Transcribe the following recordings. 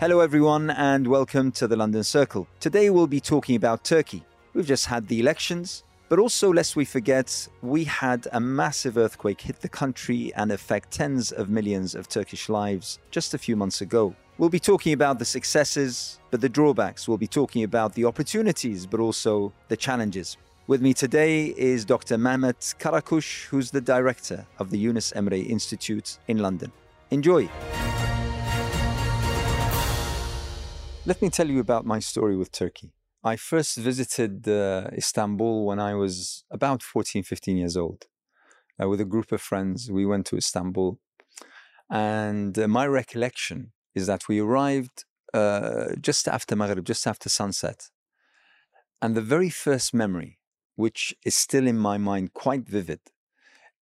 Hello everyone and welcome to The London Circle. Today we'll be talking about Turkey. We've just had the elections, but also lest we forget, we had a massive earthquake hit the country and affect tens of millions of Turkish lives just a few months ago. We'll be talking about the successes, but the drawbacks. We'll be talking about the opportunities, but also the challenges. With me today is Dr. Mehmet Karakus, who's the director of the Yunus Emre Institute in London. Enjoy. Let me tell you about my story with Turkey. I first visited Istanbul when I was about 14, 15 years old. With a group of friends, we went to Istanbul. And my recollection is that we arrived just after Maghrib, just after sunset. And the very first memory, which is still in my mind quite vivid,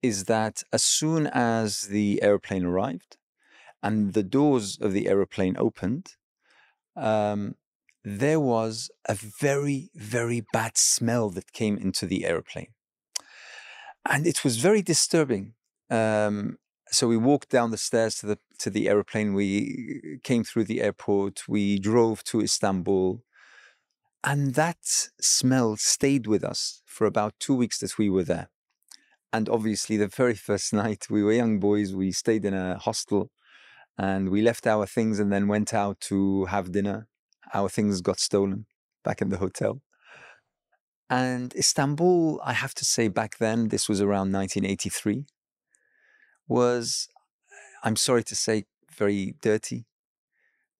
is that as soon as the airplane arrived and the doors of the airplane opened, there was a very, very bad smell that came into the airplane. And it was very disturbing. So we walked down the stairs to the airplane. We came through the airport. We drove to Istanbul. And that smell stayed with us for about 2 weeks that we were there. And obviously the very first night, we were young boys. We stayed in a hostel. And we left our things and then went out to have dinner. Our things got stolen back in the hotel. And Istanbul, I have to say back then, this was around 1983, was, I'm sorry to say, very dirty,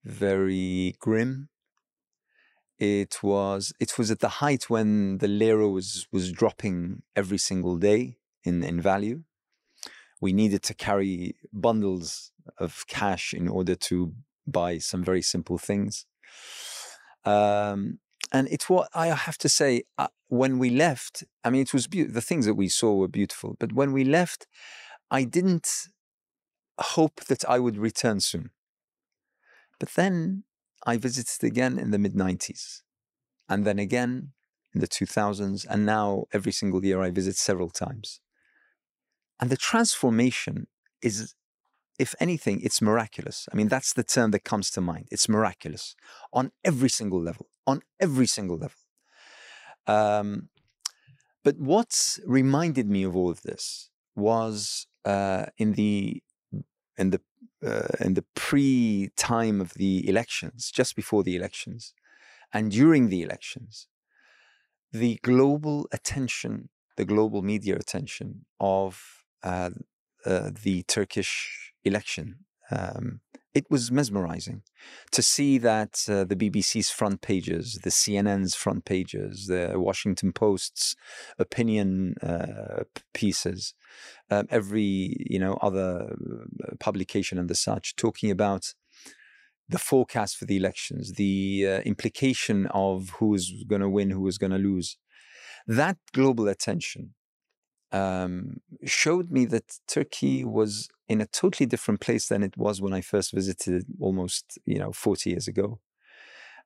very grim. It was at the height when the lira was dropping every single day in value. We needed to carry bundles of cash in order to buy some very simple things. And it's what I have to say, when we left, I mean, it was beautiful. The things that we saw were beautiful. But when we left, I didn't hope that I would return soon. But then I visited again in the mid-90s, and then again in the 2000s. And now every single year I visit several times. And the transformation is, if anything, it's miraculous. I mean, that's the term that comes to mind. It's miraculous on every single level, on every single level. But what reminded me of all of this was in the pre-time of the elections, just before the elections, and during the elections, the global attention, the global media attention of the Turkish election. It was mesmerizing to see that the BBC's front pages, the CNN's front pages, the Washington Post's opinion pieces, every other publication and the such, talking about the forecast for the elections, the implication of who is going to win, who is going to lose. That global attention showed me that Turkey was in a totally different place than it was when I first visited almost 40 years ago.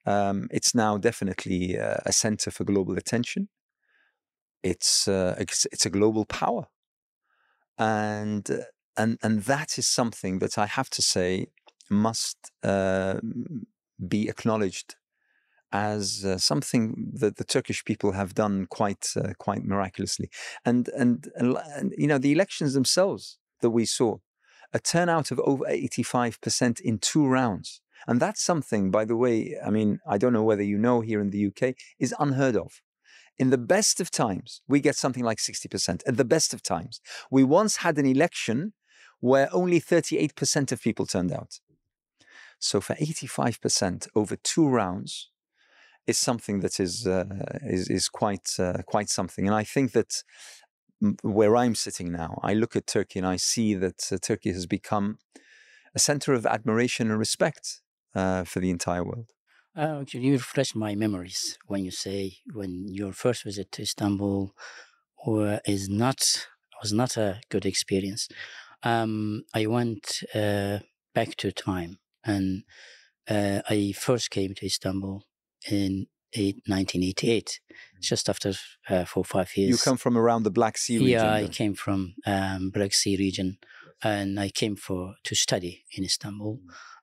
It's now definitely a center for global attention. It's a global power. And that is something that I have to say must be acknowledged as something that the Turkish people have done quite miraculously. And the elections themselves that we saw, a turnout of over 85% in 2 rounds. And that's something, by the way, I mean, I don't know whether you know, here in the UK, is unheard of. In the best of times, we get something like 60%. At the best of times. We once had an election where only 38% of people turned out. So for 85% over 2 rounds, is something that is quite something. And I think that where I'm sitting now, I look at Turkey and I see that Turkey has become a center of admiration and respect for the entire world. Actually, you refresh my memories when your first visit to Istanbul was not a good experience. I went back to time, and I first came to Istanbul in 1988, just after 4 or 5 years. You come from around the Black Sea region? Yeah, I came from Black Sea region, and I came to study in Istanbul.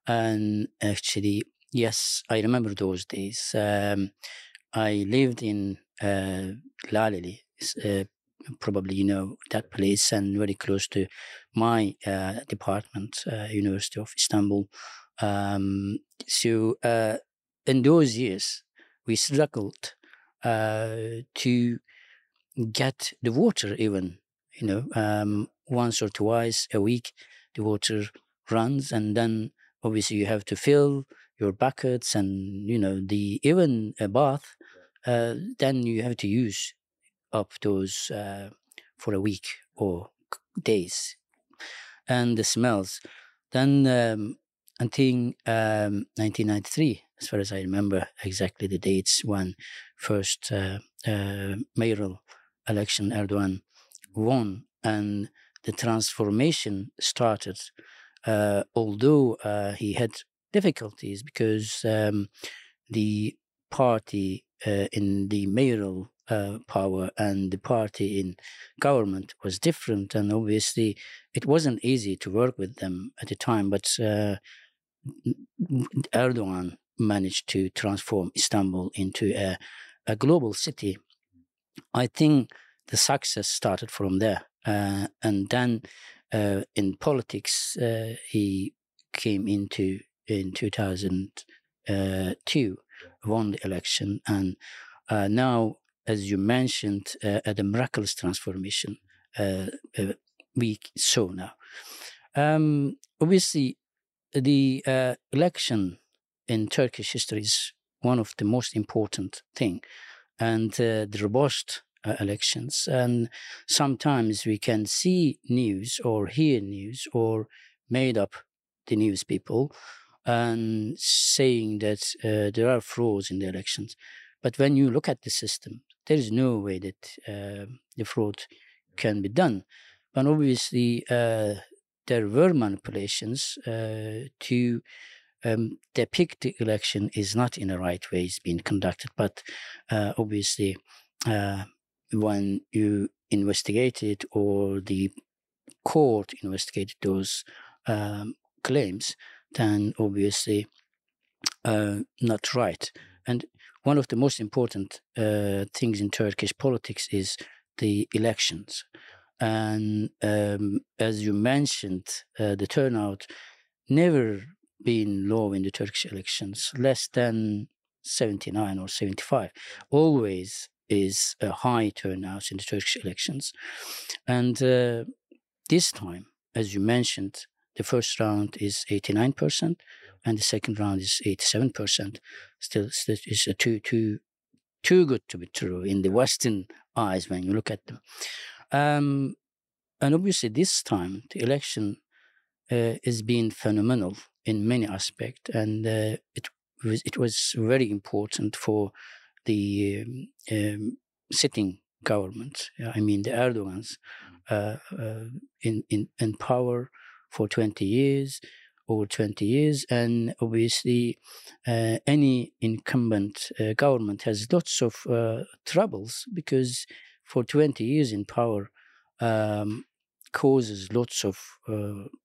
And actually, Yes, I remember those days. I lived in Laleli, probably you know that place, and very close to my department, University of Istanbul. So in those years, we struggled to get the water even, you know, once or twice a week, the water runs, and then obviously you have to fill your buckets and, you know, the even a bath, then you have to use up those for a week or days. And the smells. Then until 1993, as far as I remember exactly the dates, when first mayoral election Erdogan won and the transformation started, although he had difficulties because the party in the mayoral power and the party in government was different, and obviously it wasn't easy to work with them at the time, but Erdogan managed to transform Istanbul into a global city. I think the success started from there, and then in politics he came into in 2002, won the election, and now, as you mentioned, at a miraculous transformation we saw now. Obviously, the election in Turkish history is one of the most important thing, and the robust elections. And sometimes we can see news or hear news or made up the news people and saying that there are frauds in the elections. But when you look at the system, there is no way that the fraud can be done. But obviously, there were manipulations to depict the election is not in the right way it's being conducted. But obviously, when you investigate it or the court investigated those claims, then obviously not right. And one of the most important things in Turkish politics is the elections. And as you mentioned, the turnout never been low in the Turkish elections, less than 79 or 75. Always is a high turnout in the Turkish elections. And this time, as you mentioned, the first round is 89%, and the second round is 87%. Still, it's too good to be true in the Western eyes when you look at them. And obviously, this time the election has been phenomenal in many aspects, and it was very important for the sitting government. I mean, the Erdogan's in power for 20 years, over 20 years, and obviously any incumbent government has lots of troubles because for 20 years in power causes lots of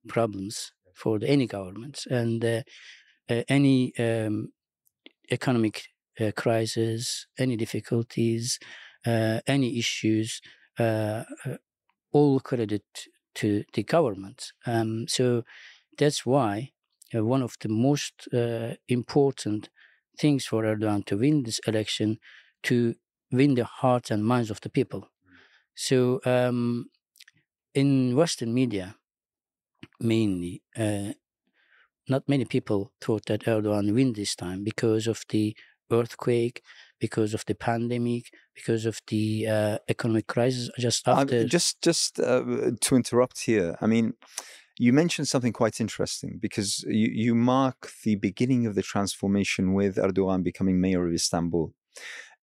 problems for any government, and any economic crisis, any difficulties, any issues, all credit to the government. So that's why one of the most important things for Erdogan to win this election, to win the hearts and minds of the people. So in Western media, mainly, not many people thought that Erdogan win this time because of the earthquake, because of the pandemic, because of the economic crisis. Just after, just to interrupt here. I mean, you mentioned something quite interesting because you mark the beginning of the transformation with Erdogan becoming mayor of Istanbul.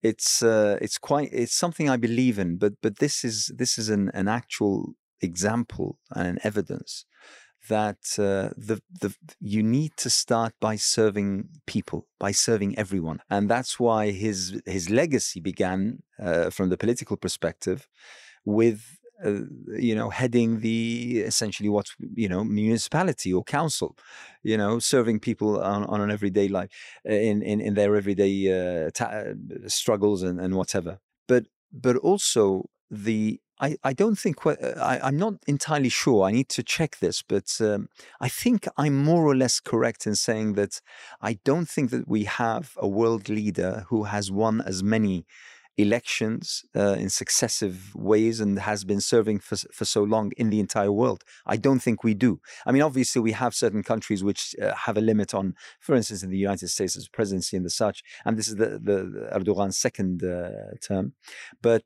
It's something I believe in, but this is an actual example and an evidence that you need to start by serving people, by serving everyone. And that's why his legacy began from the political perspective with heading the essentially what, municipality or council, serving people on an everyday life, in their everyday struggles and whatever. But also I don't think, I'm not entirely sure, I need to check this, but I think I'm more or less correct in saying that I don't think that we have a world leader who has won as many elections in successive ways and has been serving for so long in the entire world. I don't think we do. I mean, obviously we have certain countries which have a limit on, for instance, in the United States, as presidency and the such, and this is the Erdogan's second term. But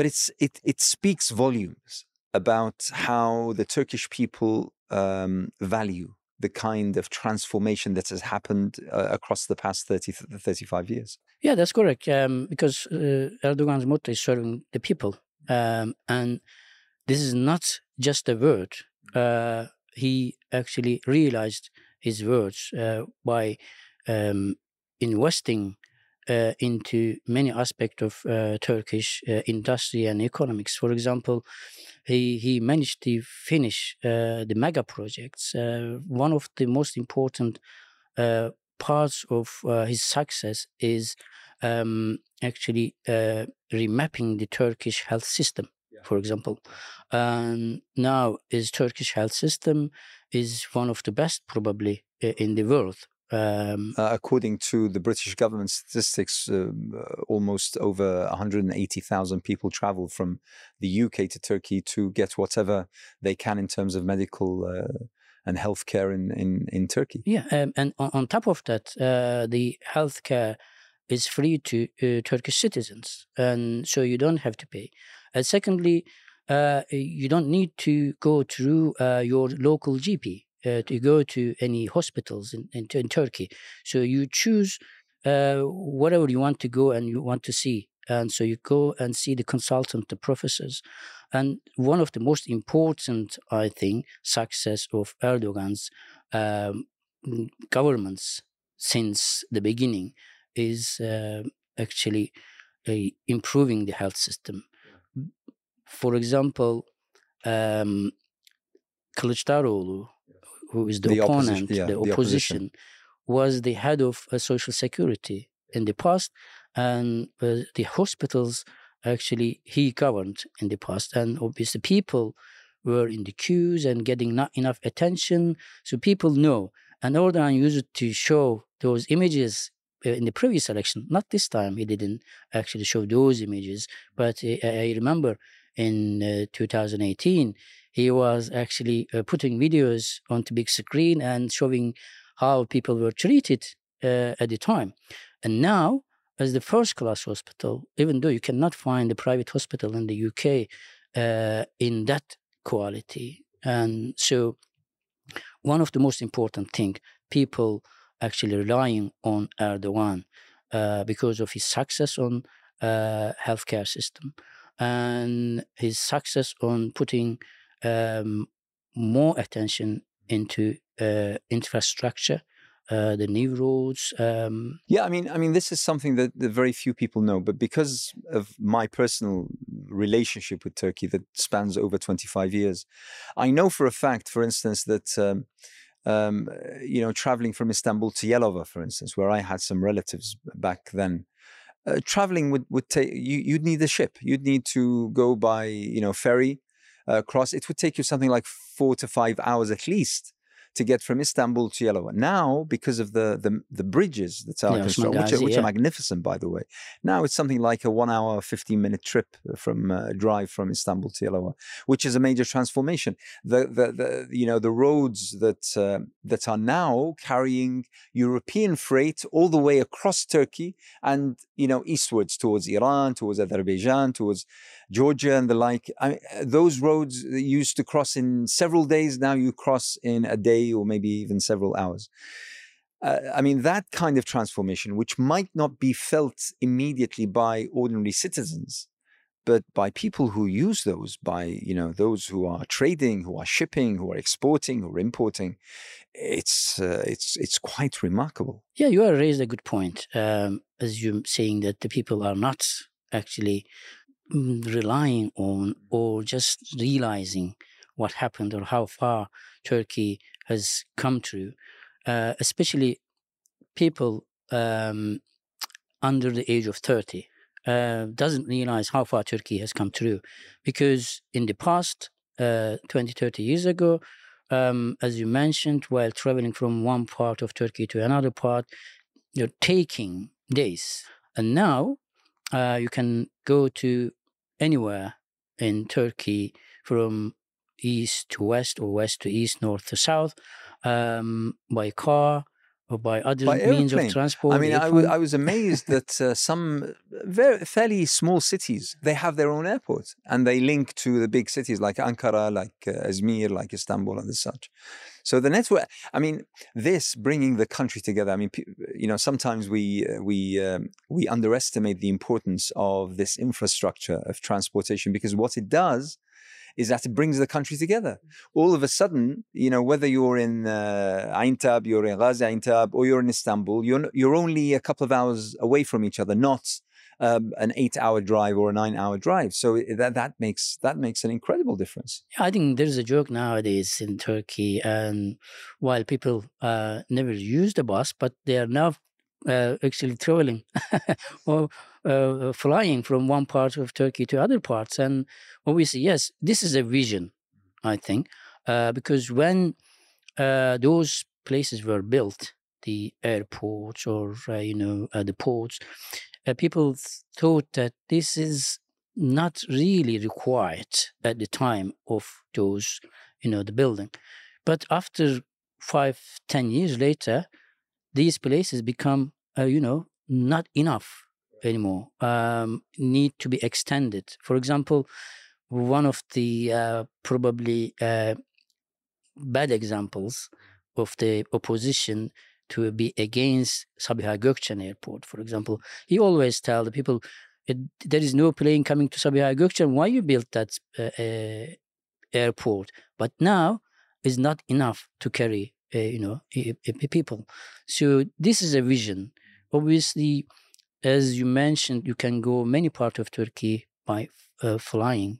it speaks volumes about how the Turkish people value the kind of transformation that has happened across the past 35 years. Yeah, that's correct. Because Erdogan's motto is serving the people. And this is not just a word. He actually realized his words by investing into many aspects of Turkish industry and economics. For example, he managed to finish the mega projects. One of the most important parts of his success is actually remapping the Turkish health system, for example. Now, his Turkish health system is one of the best, probably, in the world. According to the British government statistics, almost over 180,000 people travel from the UK to Turkey to get whatever they can in terms of medical and healthcare in Turkey. Yeah, and on top of that, the healthcare is free to Turkish citizens, and so you don't have to pay. And secondly, you don't need to go through your local GP. To go to any hospitals in Turkey. So you choose whatever you want to go and you want to see. And so you go and see the consultant, the professors. And one of the most important, I think, success of Erdogan's governments since the beginning is actually improving the health system. For example, Kılıçdaroğlu, who is the opponent, the opposition, was the head of Social Security in the past, and the hospitals actually he governed in the past, and obviously people were in the queues and getting not enough attention, so people know. And Erdogan used to show those images in the previous election, not this time, he didn't actually show those images, but I remember in 2018, he was actually putting videos onto big screen and showing how people were treated at the time. And now, as the first-class hospital, even though you cannot find a private hospital in the UK in that quality. And so one of the most important things, people actually relying on Erdogan because of his success on healthcare system and his success on putting more attention into infrastructure, the new roads. Yeah, I mean, this is something that very few people know, but because of my personal relationship with Turkey that spans over 25 years, I know for a fact, for instance, that traveling from Istanbul to Yalova, for instance, where I had some relatives back then. Traveling would take you'd need a ship. You'd need to go by ferry. Across, it would take you something like 4 to 5 hours at least to get from Istanbul to Yalova. Now, because of the bridges that are constructed, which are magnificent, by the way, now it's something like a 1 hour, 15-minute trip from drive from Istanbul to Yalova, which is a major transformation. The roads that are now carrying European freight all the way across Turkey and eastwards towards Iran, towards Azerbaijan, towards Georgia and the like. I mean, those roads that you used to cross in several days, now you cross in a day, or maybe even several hours. I mean, that kind of transformation, which might not be felt immediately by ordinary citizens, but by people who use those, by those who are trading, who are shipping, who are exporting, who are importing, it's quite remarkable. Yeah, you have raised a good point, as you're saying that the people are not actually relying on or just realizing what happened or how far Turkey has come to, especially people under the age of 30, doesn't realize how far Turkey has come through. Because in the past, 20, 30 years ago, as you mentioned, while traveling from one part of Turkey to another part, you're taking days. And now you can go to anywhere in Turkey from east to west or west to east, north to south, by car or by other means of transport. I mean, I was amazed that some fairly small cities, they have their own airports and they link to the big cities like Ankara, like Izmir, like Istanbul and such. So the network, I mean, this bringing the country together, I mean, you know, sometimes we underestimate the importance of this infrastructure of transportation, because what it does is that it brings the country together. All of a sudden, you know, whether you're in Aintab, you're in Gazi Aintab, or you're in Istanbul, you're only a couple of hours away from each other, not an 8-hour drive or a 9-hour drive. So that makes an incredible difference. Yeah, I think there's a joke nowadays in Turkey, and while people never use the bus, but they are now actually traveling or flying from one part of Turkey to other parts. And obviously, yes, this is a vision, I think, because when those places were built, the airports or, you know, the ports, people thought that this is not really required at the time of those, you know, the building. But after 5-10 years later, these places become, you know, not enough anymore, need to be extended. For example, one of the probably bad examples of the opposition to be against Sabiha Gökçen Airport, for example, he always tell the people, there is no plane coming to Sabiha Gökçen, why you built that airport? But now it's not enough to carry you know, people. So this is a vision. Obviously, as you mentioned, you can go many parts of Turkey by flying,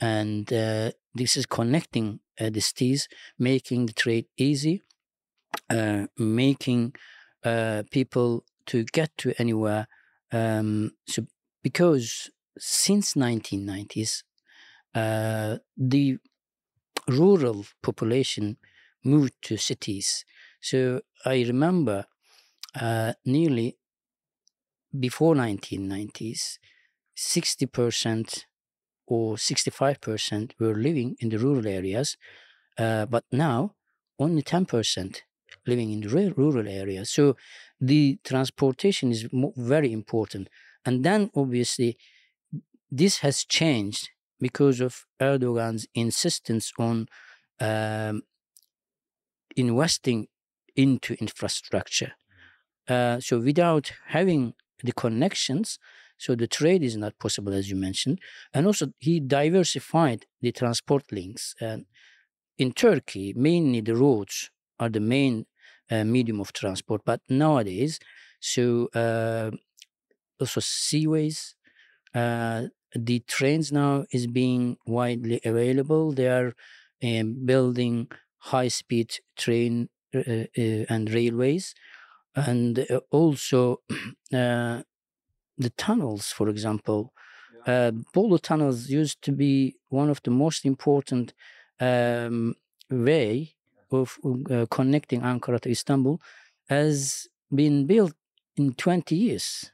and this is connecting the cities, making the trade easy, making people to get to anywhere. So because since 1990s, the rural population moved to cities. So I remember nearly before 1990s, 60% or 65% were living in the rural areas, but now only 10% living in the rural areas. So the transportation is very important. And then obviously this has changed because of Erdogan's insistence on investing into infrastructure. So without having the connections, so the trade is not possible, as you mentioned. And also he diversified the transport links. And in Turkey, mainly the roads are the main medium of transport. But nowadays, so also seaways, the trains now is being widely available. They are building high-speed train and railways, and also the tunnels, for example. Yeah. Bolu tunnels used to be one of the most important way of connecting Ankara to Istanbul, has been built in 20 years,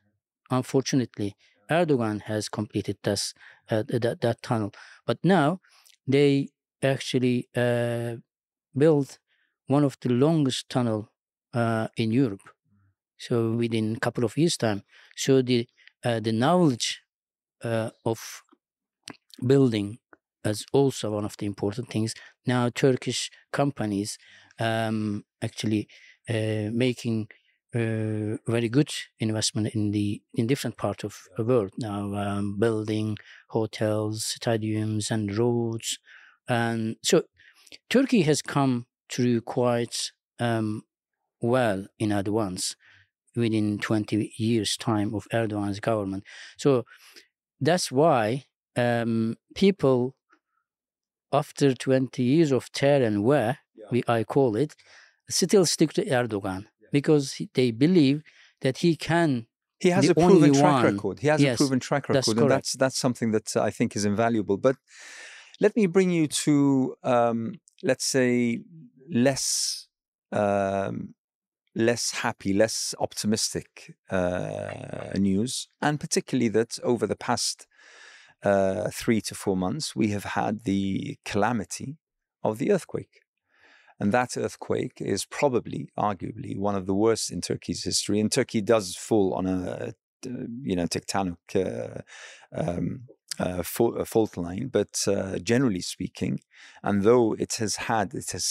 unfortunately. Erdogan has completed this, that tunnel. But now they actually built one of the longest tunnel in Europe. So within a couple of years' time. So the knowledge of building is also one of the important things. Now Turkish companies actually making very good investment in different parts of the world now, building hotels, stadiums, and roads, and so. Turkey has come through quite well in advance within 20 years' time of Erdogan's government. So That's why people, after 20 years of terror and war, I call it, still stick to Erdogan because they believe that he can. He has a proven track record. He has a proven track record. And that's something that I think is invaluable. But let me bring you to, let's say, less happy, less optimistic news, and particularly that over the past 3 to 4 months, we have had the calamity of the earthquake. And that earthquake is probably, arguably, one of the worst in Turkey's history. And Turkey does fall on a, tectonic fault line, but generally speaking, and though it has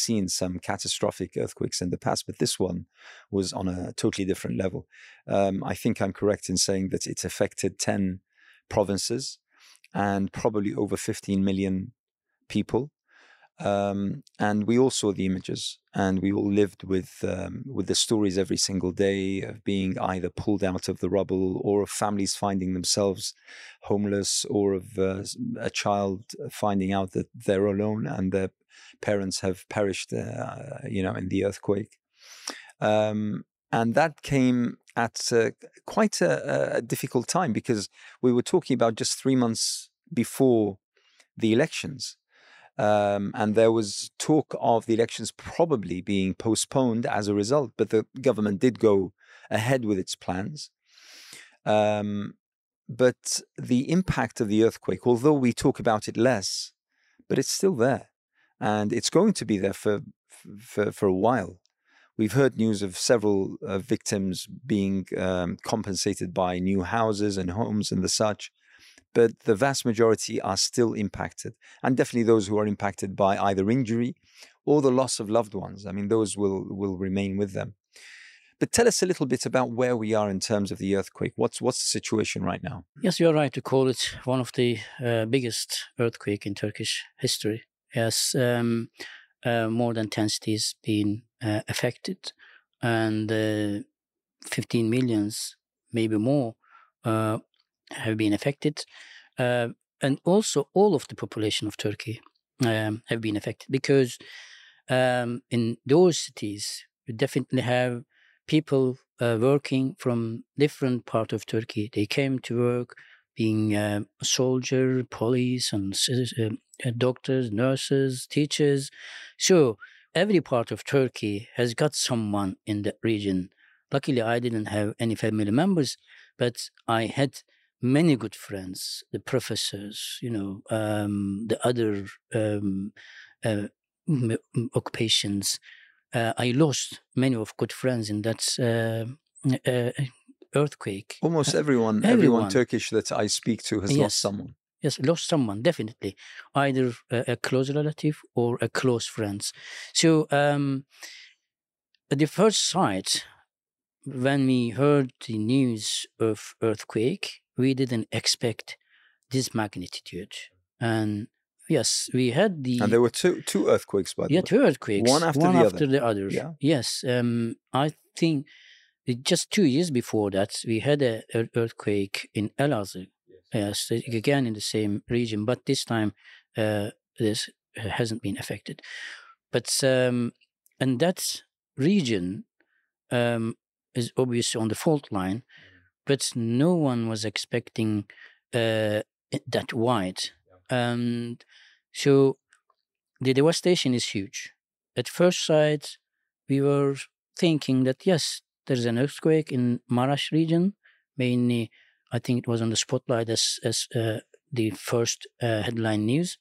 seen some catastrophic earthquakes in the past, but this one was on a totally different level. I think I'm correct in saying that it's affected 10 provinces and probably over 15 million people. And we all saw the images, and we all lived with the stories every single day of being either pulled out of the rubble, or of families finding themselves homeless, or of a child finding out that they're alone and their parents have perished, in the earthquake. And that came at quite a difficult time, because we were talking about just 3 months before the elections. And there was talk of the elections probably being postponed as a result, but the government did go ahead with its plans. But the impact of the earthquake, although we talk about it less, but it's still there. And it's going to be there for a while. We've heard news of several victims being compensated by new houses and homes and the such. But the vast majority are still impacted, and definitely those who are impacted by either injury or the loss of loved ones. I mean, those will remain with them. But tell us a little bit about where we are in terms of the earthquake. What's the situation right now? Yes, you're right to call it one of the biggest earthquake in Turkish history. Yes, more than 10 cities been affected, and 15 millions, maybe more, have been affected, and also all of the population of Turkey have been affected, because in those cities we definitely have people working from different parts of Turkey. They came to work being a soldier, police, and doctors, nurses, teachers. So every part of Turkey has got someone in that region. Luckily, I didn't have any family members, but I had many good friends, the professors, the other occupations. I lost many of good friends in that earthquake. Almost everyone Turkish that I speak to has lost someone. Yes, lost someone, definitely. Either a close relative or a close friend. So at the first sight, when we heard the news of earthquake, we didn't expect this magnitude. And yes, we had the... And there were two earthquakes, by the way. Yeah, two earthquakes. One after the other. Yeah. Yes. I think just 2 years before that, we had an earthquake in Elazığ. Yes. Yes, again in the same region, but this time this hasn't been affected. But and that region is obviously on the fault line, but no one was expecting that wide. And so the devastation is huge. At first sight, we were thinking that, yes, there's an earthquake in Maraş region. Mainly, I think it was on the spotlight as the first headline news,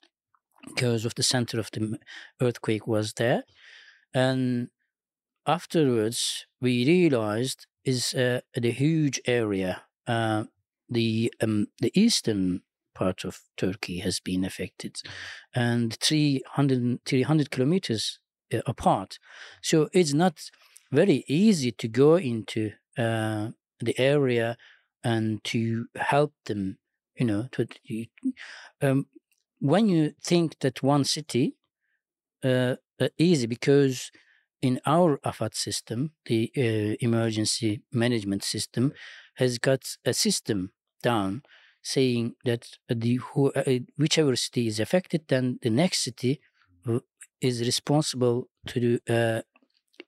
because of the center of the earthquake was there. And afterwards, we realized is the huge area. The eastern part of Turkey has been affected, and 300 kilometers apart. So it's not very easy to go into the area and to help them. When you think that one city easy, because in our AFAD system, the emergency management system has got a system down. saying that whichever city is affected, then the next city is responsible to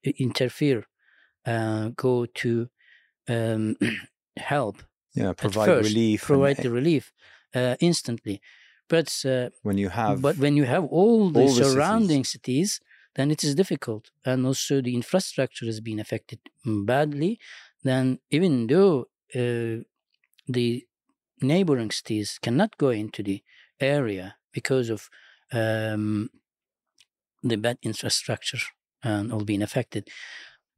interfere, go to help. Yeah, provide the relief instantly. But when you have all the surrounding cities, then it is difficult, and also the infrastructure has been affected badly. Then even though the neighboring cities cannot go into the area because of the bad infrastructure and all being affected,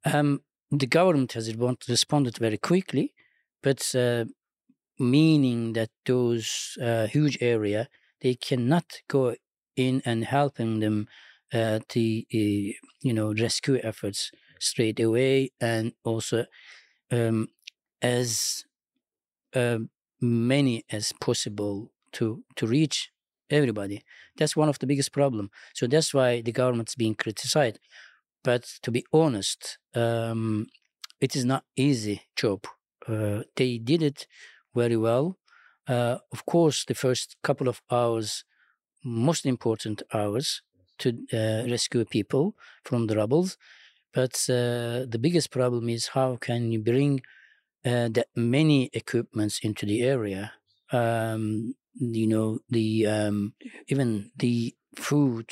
the government has responded very quickly, but meaning that those huge area, they cannot go in and helping them rescue efforts straight away, and also as many as possible to reach everybody. That's one of the biggest problem. So that's why the government's being criticized. But to be honest, it is not easy job. They did it very well. Of course, the first couple of hours, most important hours, to rescue people from the rubble. But the biggest problem is how can you bring that many equipments into the area. Even the food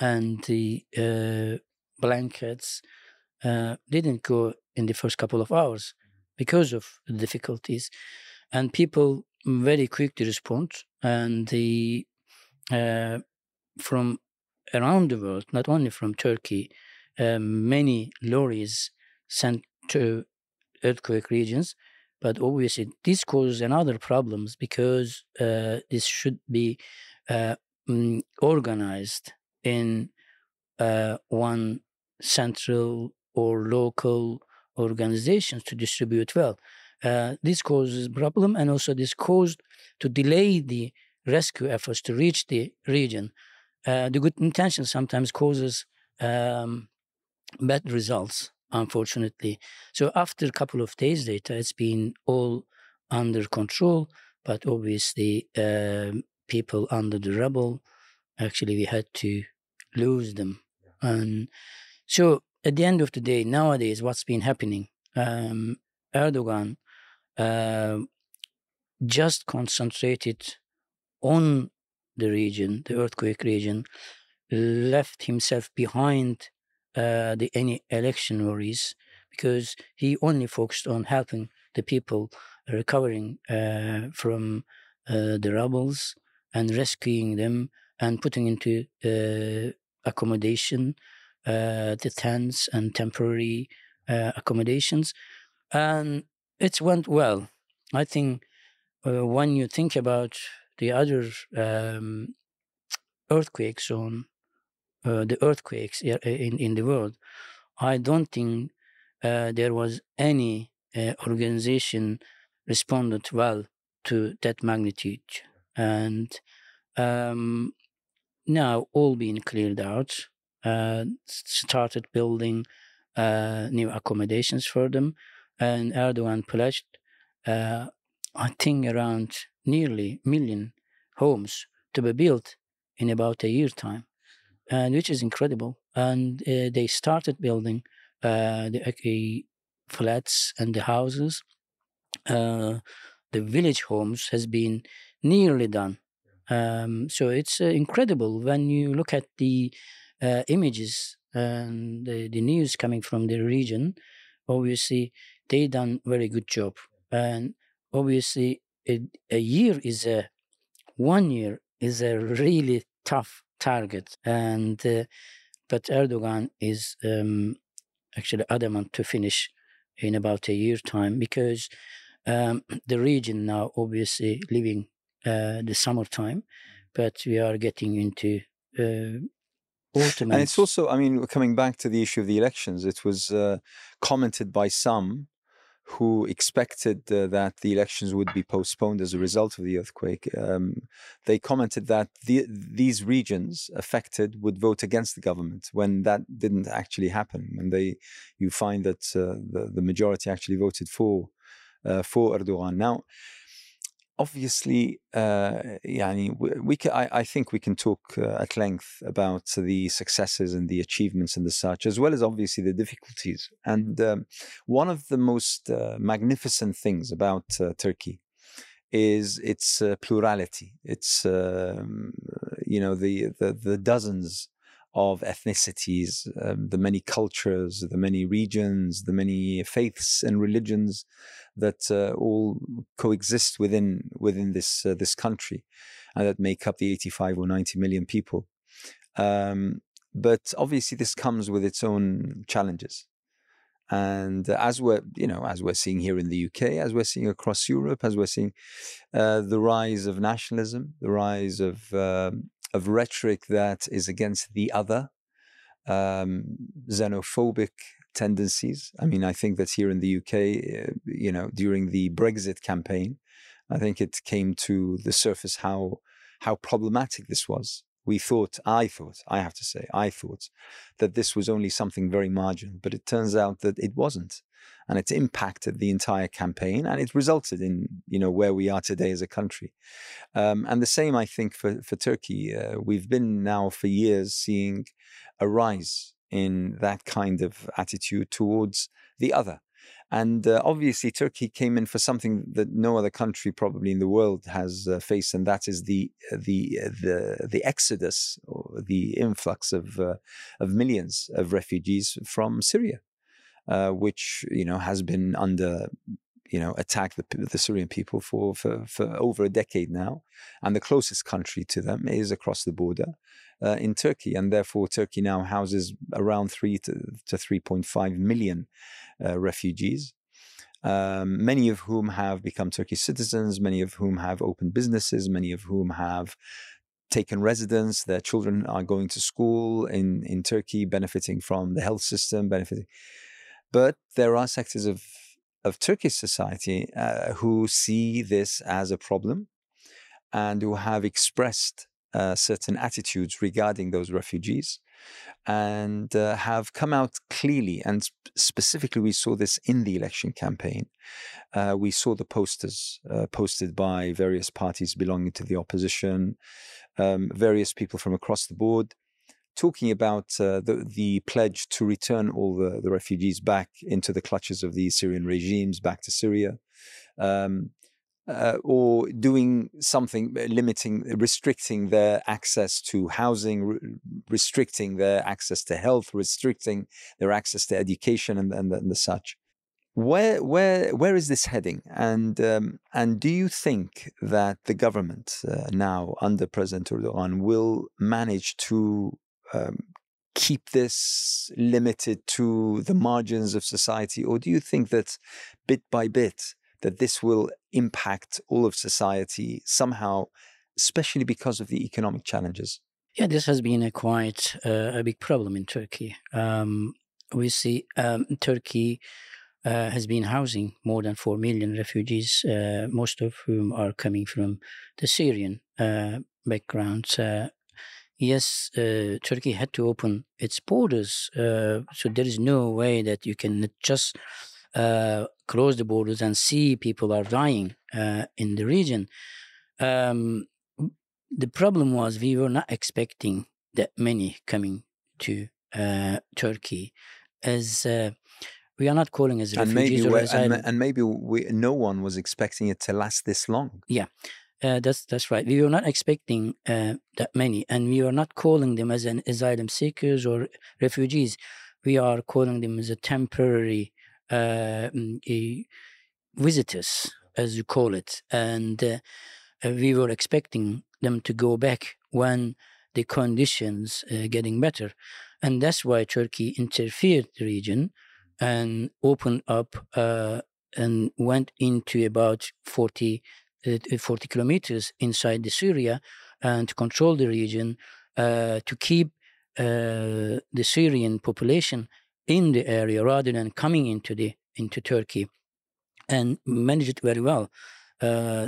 and the blankets didn't go in the first couple of hours because of the difficulties, and people very quick to respond, and the from around the world, not only from Turkey, many lorries sent to earthquake regions. But obviously this causes another problems, because this should be organized in one central or local organizations to distribute well. This causes problem, and also this caused to delay the rescue efforts to reach the region. The good intention sometimes causes bad results, unfortunately. So after a couple of days later, it's been all under control, but obviously people under the rubble, actually we had to lose them. Yeah. And so at the end of the day, nowadays, what's been happening? Erdogan just concentrated on the region, the earthquake region, left himself behind any election worries, because he only focused on helping the people recovering from the rubble and rescuing them and putting into accommodation, the tents and temporary accommodations. And it went well. I think when you think about the other earthquake zone, the earthquakes in the world, I don't think there was any organization responded well to that magnitude. And now all being cleared out, started building new accommodations for them. And Erdogan pledged, I think, around nearly a million homes to be built in about a year's time. And which is incredible. And they started building the flats and the houses. The village homes has been nearly done. So it's incredible when you look at the images and the news coming from the region. Obviously, they done very good job. And obviously, one year is a really tough target, and but Erdogan is actually adamant to finish in about a year's time, because the region now obviously living the summertime, but we are getting into autumn. And it's also, I mean, coming back to the issue of the elections, it was commented by some who expected that the elections would be postponed as a result of the earthquake. They commented that these regions affected would vote against the government, when that didn't actually happen. When you find that the majority actually voted for Erdogan. Now, Obviously, I think we can talk at length about the successes and the achievements and the such, as well as obviously the difficulties. And one of the most magnificent things about Turkey is its plurality. It's the dozens of ethnicities, the many cultures, the many regions, the many faiths and religions that all coexist within this country, and that make up the 85 or 90 million people. But obviously, this comes with its own challenges. And as we're seeing here in the UK, as we're seeing across Europe, as we're seeing the rise of nationalism, the rise of rhetoric that is against the other, xenophobic tendencies. I mean, I think that here in the UK, during the Brexit campaign, I think it came to the surface how problematic this was. I thought that this was only something very marginal, but it turns out that it wasn't. And it's impacted the entire campaign, and it resulted in, where we are today as a country. And the same, I think, for Turkey. We've been now for years seeing a rise in that kind of attitude towards the other. And obviously, Turkey came in for something that no other country probably in the world has faced, and that is the exodus, or the influx of millions of refugees from Syria, which has been under attack, the Syrian people for over a decade now, and the closest country to them is across the border in Turkey, and therefore Turkey now houses around 3 to 3.5 million refugees, many of whom have become Turkish citizens, many of whom have opened businesses, many of whom have taken residence. Their children are going to school in Turkey, benefiting from the health system, But there are sectors of Turkish society who see this as a problem and who have expressed certain attitudes regarding those refugees and have come out clearly. And specifically, we saw this in the election campaign. We saw the posters posted by various parties belonging to the opposition, various people from across the board, talking about the pledge to return all the refugees back into the clutches of the Syrian regimes, back to Syria, or doing something, restricting their access to housing, restricting their access to health, restricting their access to education and the such. Where is this heading? And do you think that the government now under President Erdogan will manage to keep this limited to the margins of society, or do you think that bit by bit that this will impact all of society somehow, especially because of the economic challenges? Yeah, this has been a big problem in Turkey. We see Turkey has been housing more than 4 million refugees, most of whom are coming from the Syrian backgrounds. Yes, Turkey had to open its borders, so there is no way that you can just close the borders and see people are dying in the region. The problem was we were not expecting that many coming to Turkey, as we are not calling as refugees. No one was expecting it to last this long. Yeah. That's right. We were not expecting that many, and we are not calling them as an asylum seekers or refugees. We are calling them as a temporary visitors, as you call it. And we were expecting them to go back when the conditions getting better. And that's why Turkey interfered the region and opened up and went into about 40 kilometers inside the Syria, and to control the region, to keep the Syrian population in the area rather than coming into Turkey, and manage it very well.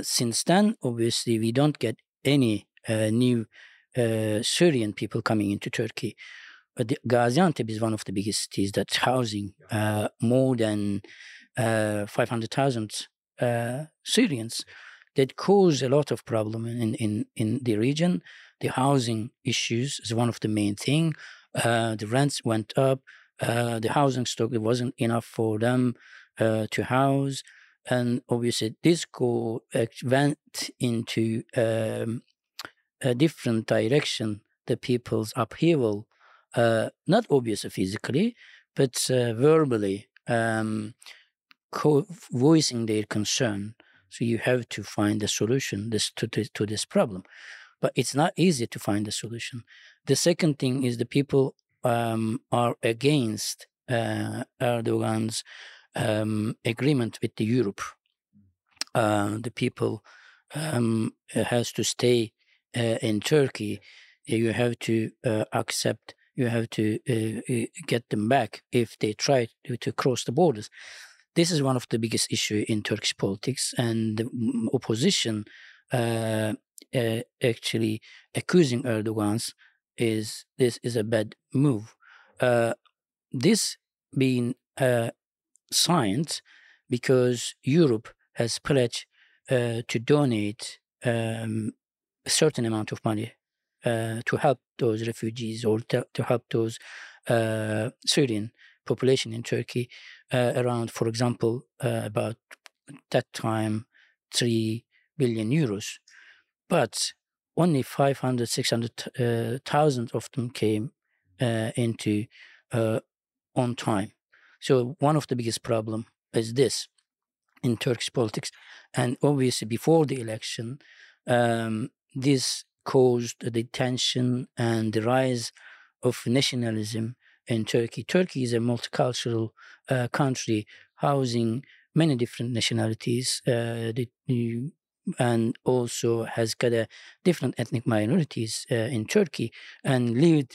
Since then, obviously, we don't get any new Syrian people coming into Turkey. But Gaziantep is one of the biggest cities that's housing more than 500,000 Syrians. that cause a lot of problem in the region. The housing issues is one of the main thing. The rents went up. The housing stock, it wasn't enough for them to house. And obviously this call went into a different direction, the people's upheaval, not obviously physically, but verbally, voicing their concern. So you have to find a solution to this problem. But it's not easy to find a solution. The second thing is the people are against Erdogan's agreement with the Europe. The people has to stay in Turkey. You have to accept, you have to get them back if they try to cross the borders. This is one of the biggest issues in Turkish politics, and the opposition actually accusing Erdogan's is this is a bad move. This being science, because Europe has pledged to donate a certain amount of money to help those refugees or to help those Syrian population in Turkey around, for example, about that time, 3 billion euros. But only 500, 600,000 of them came into on time. So one of the biggest problem is this in Turkish politics. And obviously before the election, this caused the tension and the rise of nationalism in Turkey. Turkey is a multicultural country housing many different nationalities, and also has got different ethnic minorities in Turkey, and lived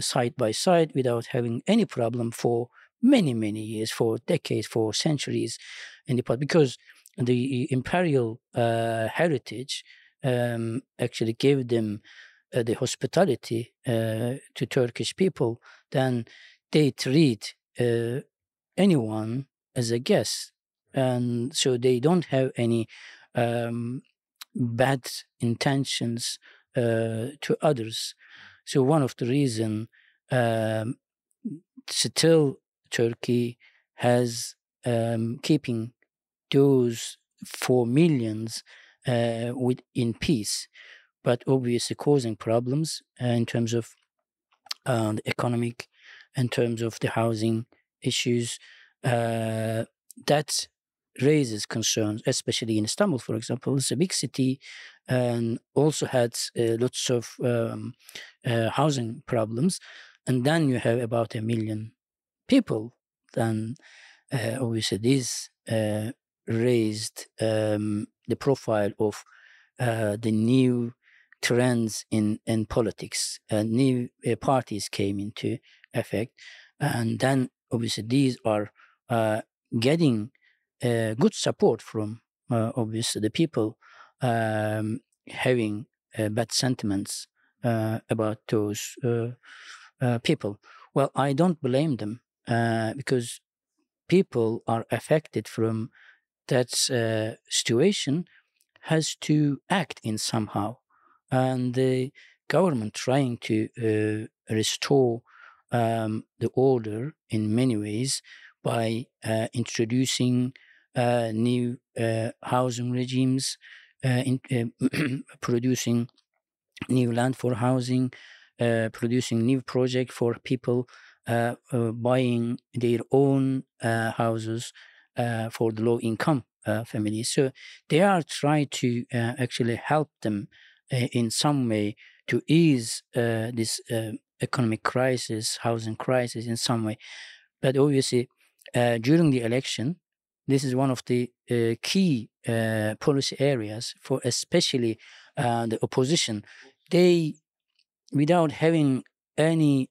side by side without having any problem for many, many years, for decades, for centuries in the past, because the imperial heritage actually gave them the hospitality to Turkish people. Then they treat anyone as a guest. And so they don't have any bad intentions to others. So one of the reason still Turkey has keeping those 4 million in peace, but obviously causing problems in terms of the economic, in terms of the housing issues. That raises concerns, especially in Istanbul, for example. It's a big city and also had lots of housing problems. And then you have about 1 million people. Then obviously this raised the profile of the new trends in politics. New parties came into effect. And then obviously these are getting good support from obviously the people having bad sentiments about those people. Well, I don't blame them because people are affected from that situation, has to act in somehow. And the government trying to restore the order in many ways by introducing new housing regimes, producing new land for housing, producing new project for people, buying their own houses for the low-income families. So they are trying to actually help them in some way to ease this economic crisis, housing crisis in some way. But obviously, during the election, this is one of the key policy areas for especially the opposition. They, without having any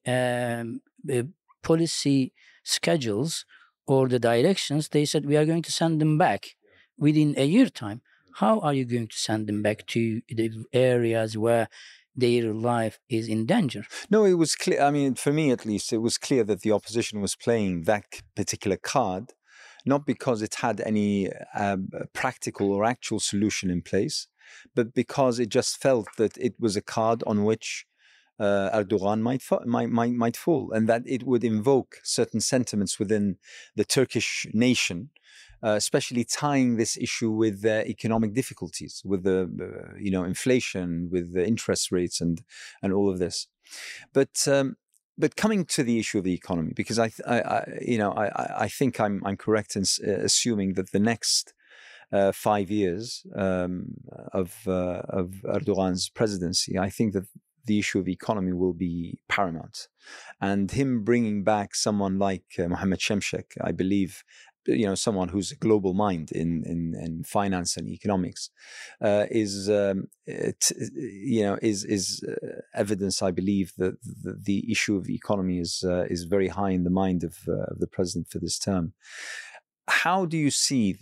policy schedules or the directions, they said, we are going to send them back within a year time. How are you going to send them back to the areas where their life is in danger? No, it was clear. I mean, for me at least, it was clear that the opposition was playing that particular card not because it had any practical or actual solution in place, but because it just felt that it was a card on which Erdogan might fall, and that it would invoke certain sentiments within the Turkish nation, especially tying this issue with their economic difficulties, with the inflation, with the interest rates, and all of this. But coming to the issue of the economy, because I think I'm correct in assuming that the next 5 years of Erdogan's presidency, I think that the issue of economy will be paramount, and him bringing back someone like Mehmet Simsek, I believe, someone who's a global mind in finance and economics, is evidence, I believe, that the issue of the economy is very high in the mind of the president for this term. How do you see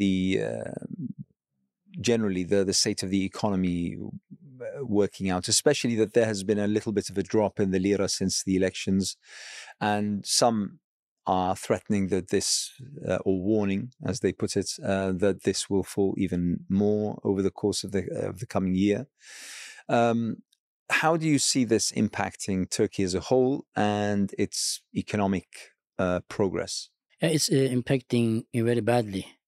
generally the state of the economy working out, especially that there has been a little bit of a drop in the lira since the elections, and some are threatening that this, or warning, as they put it, that this will fall even more over the course of the coming year. How do you see this impacting Turkey as a whole and its economic progress? It's impacting very badly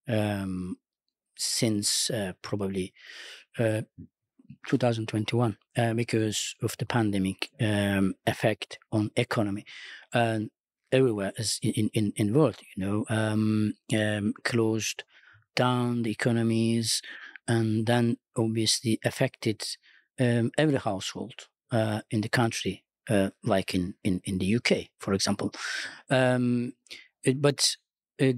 since probably 2021, because of the pandemic effect on economy, and everywhere is in world, closed down the economies, and then obviously affected every household in the country, like in the UK, for example. But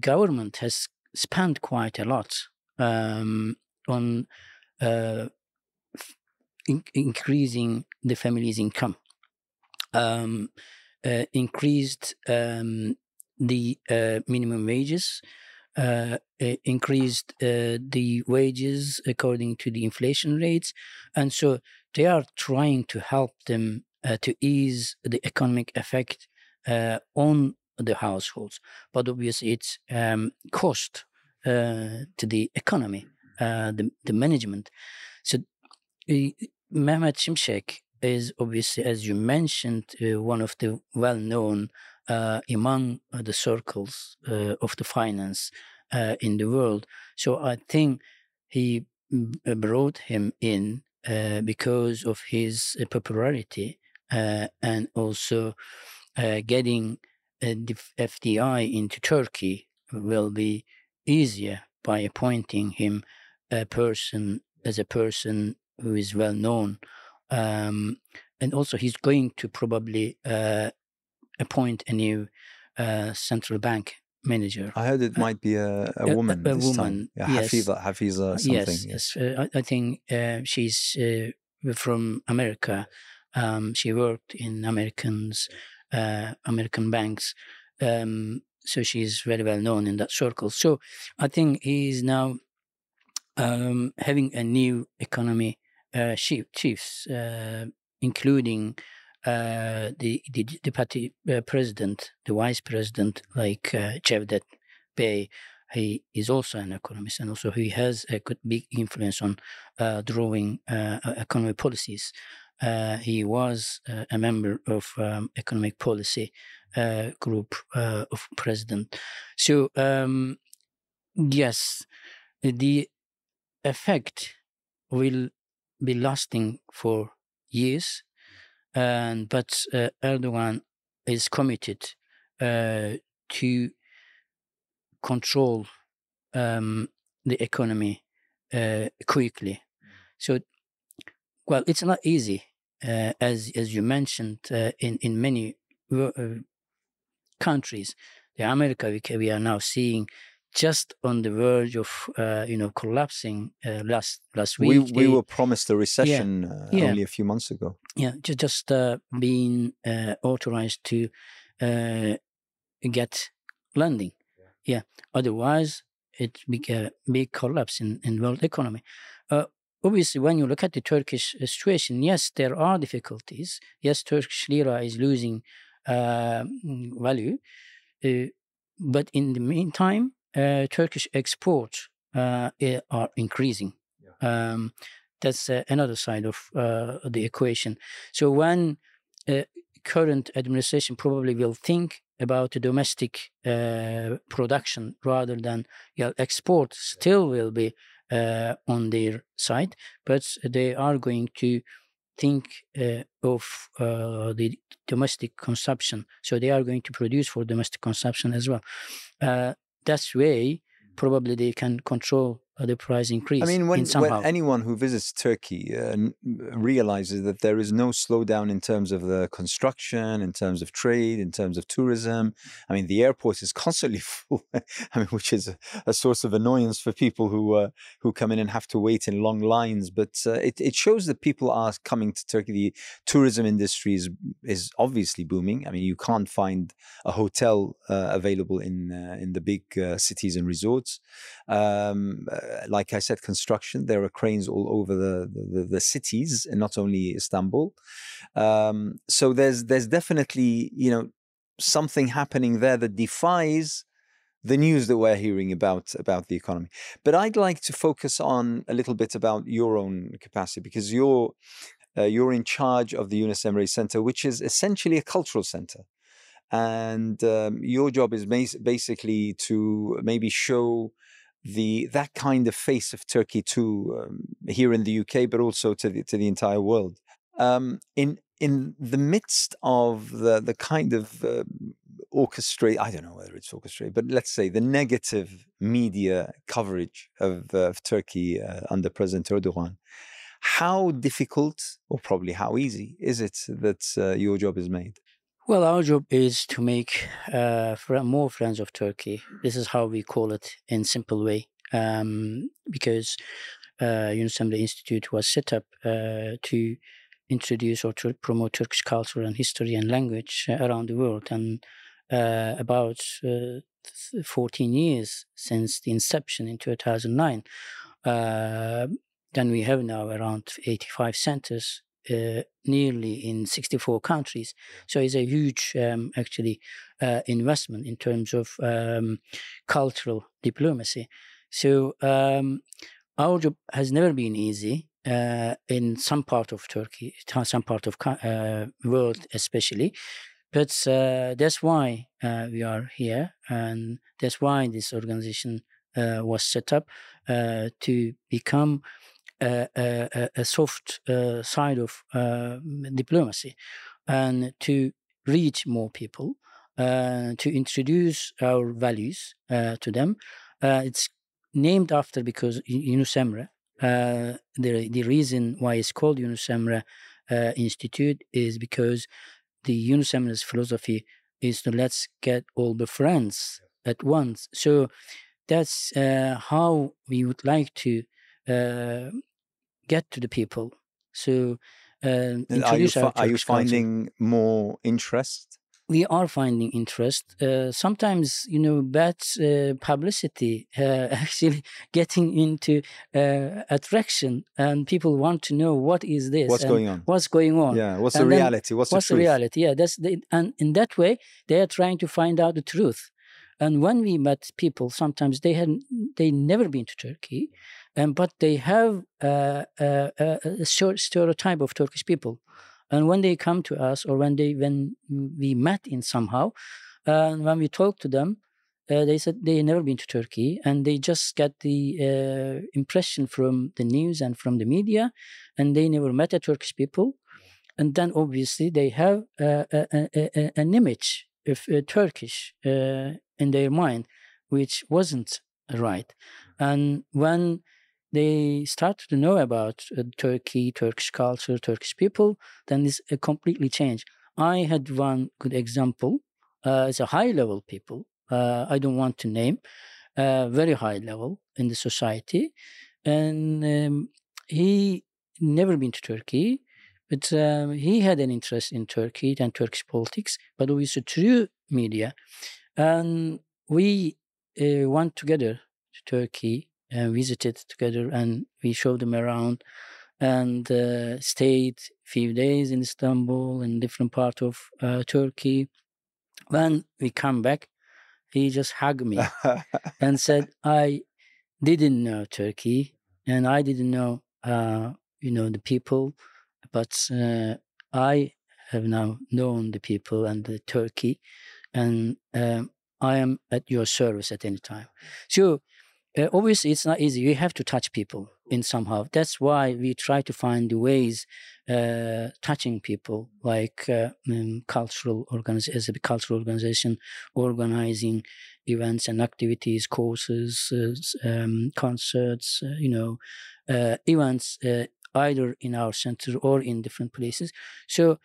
government has spent quite a lot on increasing the family's income, increased the minimum wages, increased the wages according to the inflation rates. And so they are trying to help them to ease the economic effect on the households. But obviously it's cost to the economy, the management. So Mehmet Simsek is obviously, as you mentioned, one of the well-known among the circles of the finance in the world. So I think he brought him in because of his popularity and also getting the FDI into Turkey will be easier by appointing him as a person who is well known, and also he's going to probably appoint a new central bank manager. I heard it might be a woman. A woman, yeah, yes. Hafiza, something. Yes, yes. I think she's from America. She worked in American banks, so she's very well known in that circle. So I think he's now having a new economy. Chiefs, including the deputy president, the vice president, like Cevdet Bey. He is also an economist, and also he has a good big influence on drawing economic policies. He was a member of economic policy group of president. So yes, the effect will be lasting for years, but Erdogan is committed to control the economy quickly. So, well, it's not easy, as you mentioned, in many countries. The America we are now seeing, just on the verge of collapsing last week. We were promised a recession only a few months ago. Yeah, just being authorized to get lending. Yeah, otherwise it became a big collapse in world economy. Obviously, when you look at the Turkish situation, yes, there are difficulties. Yes, Turkish lira is losing value, but in the meantime, Turkish exports are increasing. Yeah. That's another side of the equation. So when current administration probably will think about the domestic production rather than export, still will be on their side, but they are going to think of the domestic consumption. So they are going to produce for domestic consumption as well. That's way probably they can control the price increase. I mean, when anyone who visits Turkey realizes that there is no slowdown in terms of the construction, in terms of trade, in terms of tourism. I mean, the airport is constantly full, I mean, which is a source of annoyance for people who come in and have to wait in long lines. But it shows that people are coming to Turkey. The tourism industry is obviously booming. I mean, you can't find a hotel available in the big cities and resorts. Like I said, construction, there are cranes all over the cities, and not only Istanbul. So there's definitely, you know, something happening there that defies the news that we're hearing about the economy. But I'd like to focus on a little bit about your own capacity, because you're in charge of the Yunus Emre Center, which is essentially a cultural center. And your job is basically to maybe show that kind of face of Turkey to here in the UK, but also to the entire world. In the midst of the kind of I don't know whether it's orchestrated, but let's say the negative media coverage of Turkey under President Erdogan, how difficult, or probably how easy, is it that your job is made? Well, our job is to make more friends of Turkey. This is how we call it in simple way, because Yunus Emre Institute was set up to introduce or to promote Turkish culture and history and language around the world. And about 14 years since the inception in 2009, then we have now around 85 centers nearly in 64 countries. So it's a huge investment in terms of cultural diplomacy. So our job has never been easy in some part of Turkey, some part of world especially. But that's why we are here, and that's why this organization was set up to become a soft side of diplomacy, and to reach more people, to introduce our values to them. It's named after, because Yunus Emre, the reason why it's called Yunus Emre Institute is because the Yunus Emre's philosophy is to let's get all the friends at once. So that's how we would like to get to the people. So are you finding more interest? We are finding interest. Sometimes, you know, bad publicity actually getting into attraction, and people want to know what is this, what's going on, what's going on. Yeah, what's the reality? What's the reality? Yeah, and in that way, they are trying to find out the truth. And when we met people, sometimes they never been to Turkey, but they have a stereotype of Turkish people. And when they come to us, or when we met in somehow, and when we talked to them, they said they never been to Turkey, and they just got the impression from the news and from the media, and they never met a Turkish people. And then obviously they have an image of Turkish in their mind, which wasn't right. And when they started to know about Turkey, Turkish culture, Turkish people, then this completely changed. I had one good example. It's a high-level people. I don't want to name. Very high level in the society. And he never been to Turkey, but he had an interest in Turkey and Turkish politics, but obviously through media. And we went together to Turkey and visited together, and we showed them around, and stayed a few days in Istanbul and different part of Turkey. When we come back, He just hugged me and said, I didn't know Turkey and I didn't know, the people, but I have now known the people and the Turkey, and I am at your service at any time. So obviously it's not easy. You have to touch people in somehow. That's why we try to find ways touching people, like cultural organization, organizing events and activities, courses, concerts, events, either in our center or in different places. So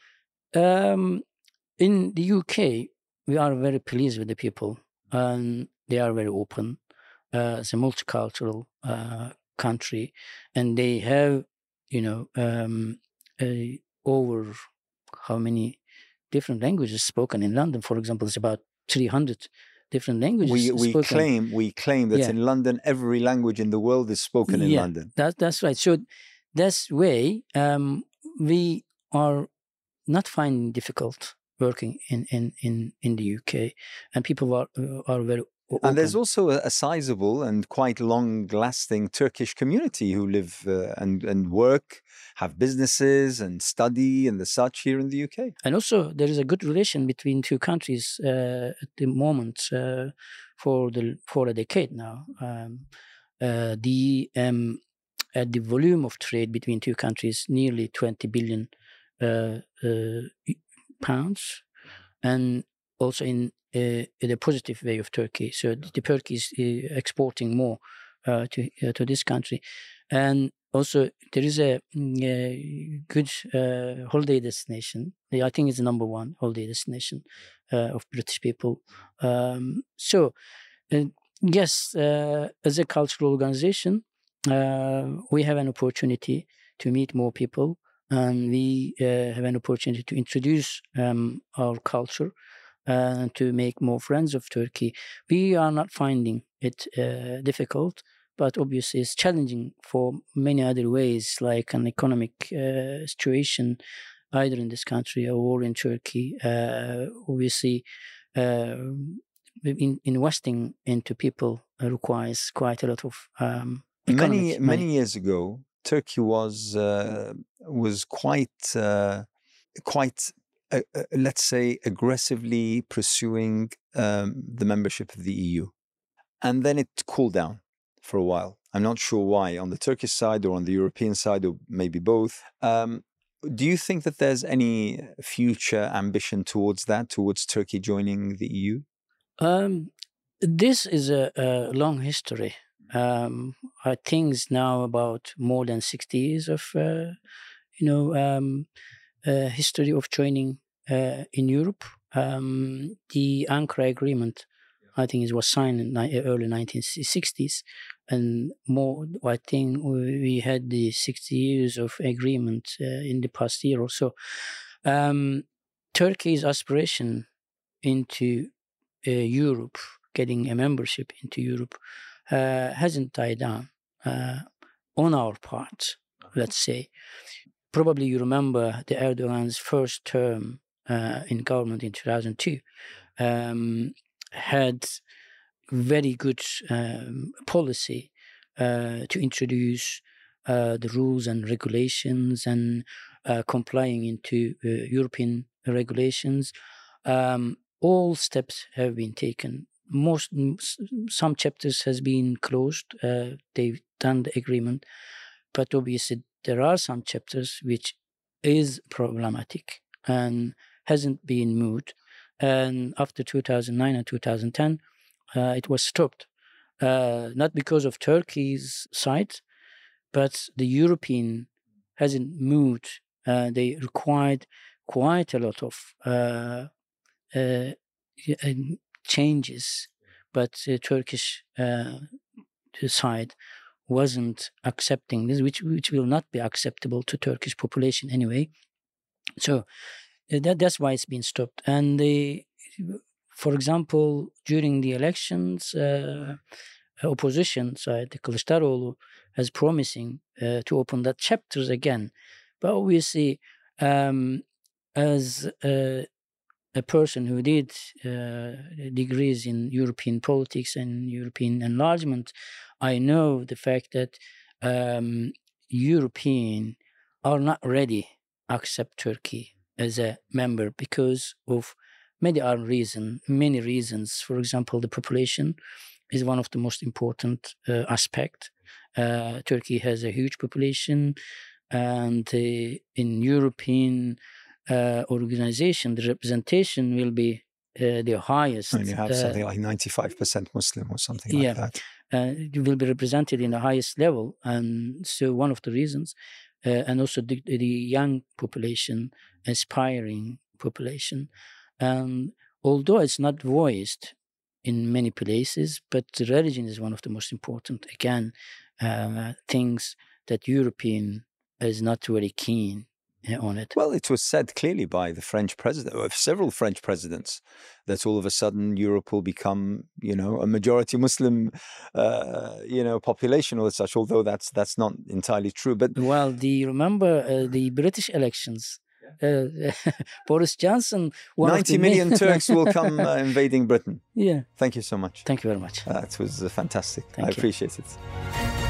in the UK, we are very pleased with the people, and they are very open. It's a multicultural country, and they have, over how many different languages spoken in London. For example, it's about 300 different languages spoken. We claim that in London, every language in the world is spoken in London. That's right. So that's way we are not finding difficult working in the UK, and people are very open. And there's also a sizable and quite long-lasting Turkish community who live and work, have businesses and study and the such here in the UK. And also there is a good relation between two countries at the moment for a decade now. The volume of trade between two countries nearly 20 billion pounds, and also in a positive way of Turkey. So the Turkey is exporting more to this country, and also there is a good holiday destination. I think it's the number one holiday destination of British people. So, as a cultural organization, we have an opportunity to meet more people, and we have an opportunity to introduce our culture and to make more friends of Turkey. We are not finding it difficult, but obviously it's challenging for many other ways, like an economic situation, either in this country or in Turkey. Investing into people requires quite a lot of Many years ago, Turkey was quite, let's say, aggressively pursuing the membership of the EU, and then it cooled down for a while. I'm not sure why, on the Turkish side or on the European side, or maybe both. Do you think that there's any future ambition towards Turkey joining the EU? This is a long history. I think it's now about more than 60 years of, history of joining in Europe. The Ankara Agreement, I think it was signed in the early 1960s, and more, I think we had the 60 years of agreement in the past year or so. Turkey's aspiration into Europe, getting a membership into Europe, hasn't died down on our part, let's say. Probably you remember the Erdogan's first term in government in 2002 had very good policy to introduce the rules and regulations and complying into European regulations. All steps have been taken. Some chapters has been closed. They've done the agreement, but obviously there are some chapters which is problematic and hasn't been moved. And after 2009 and 2010, it was stopped, not because of Turkey's side, but the European hasn't moved. They required quite a lot of changes, but the Turkish side wasn't accepting this, which will not be acceptable to Turkish population anyway. So that's why it's been stopped. And for example, during the elections, opposition side, the Kılıçdaroğlu, is promising to open that chapters again. But obviously, as a person who did degrees in European politics and European enlargement, I know the fact that Europeans are not ready to accept Turkey as a member because of many reasons. For example, the population is one of the most important aspects. Turkey has a huge population, and in European organization, the representation will be the highest. And you have something like 95% Muslim or something like that. You will be represented in the highest level. And so one of the reasons, and also the young population, aspiring population. And although it's not voiced in many places, but religion is one of the most important, again, things that European is not very keen on it. Well, it was said clearly by the French president, or several French presidents, that all of a sudden Europe will become, you know, a majority Muslim, you know, population or such, although that's not entirely true. But well, do you remember the British elections? Boris Johnson. 90 million Turks will come invading Britain. Yeah. Thank you so much. Thank you very much. That was fantastic. I appreciate it.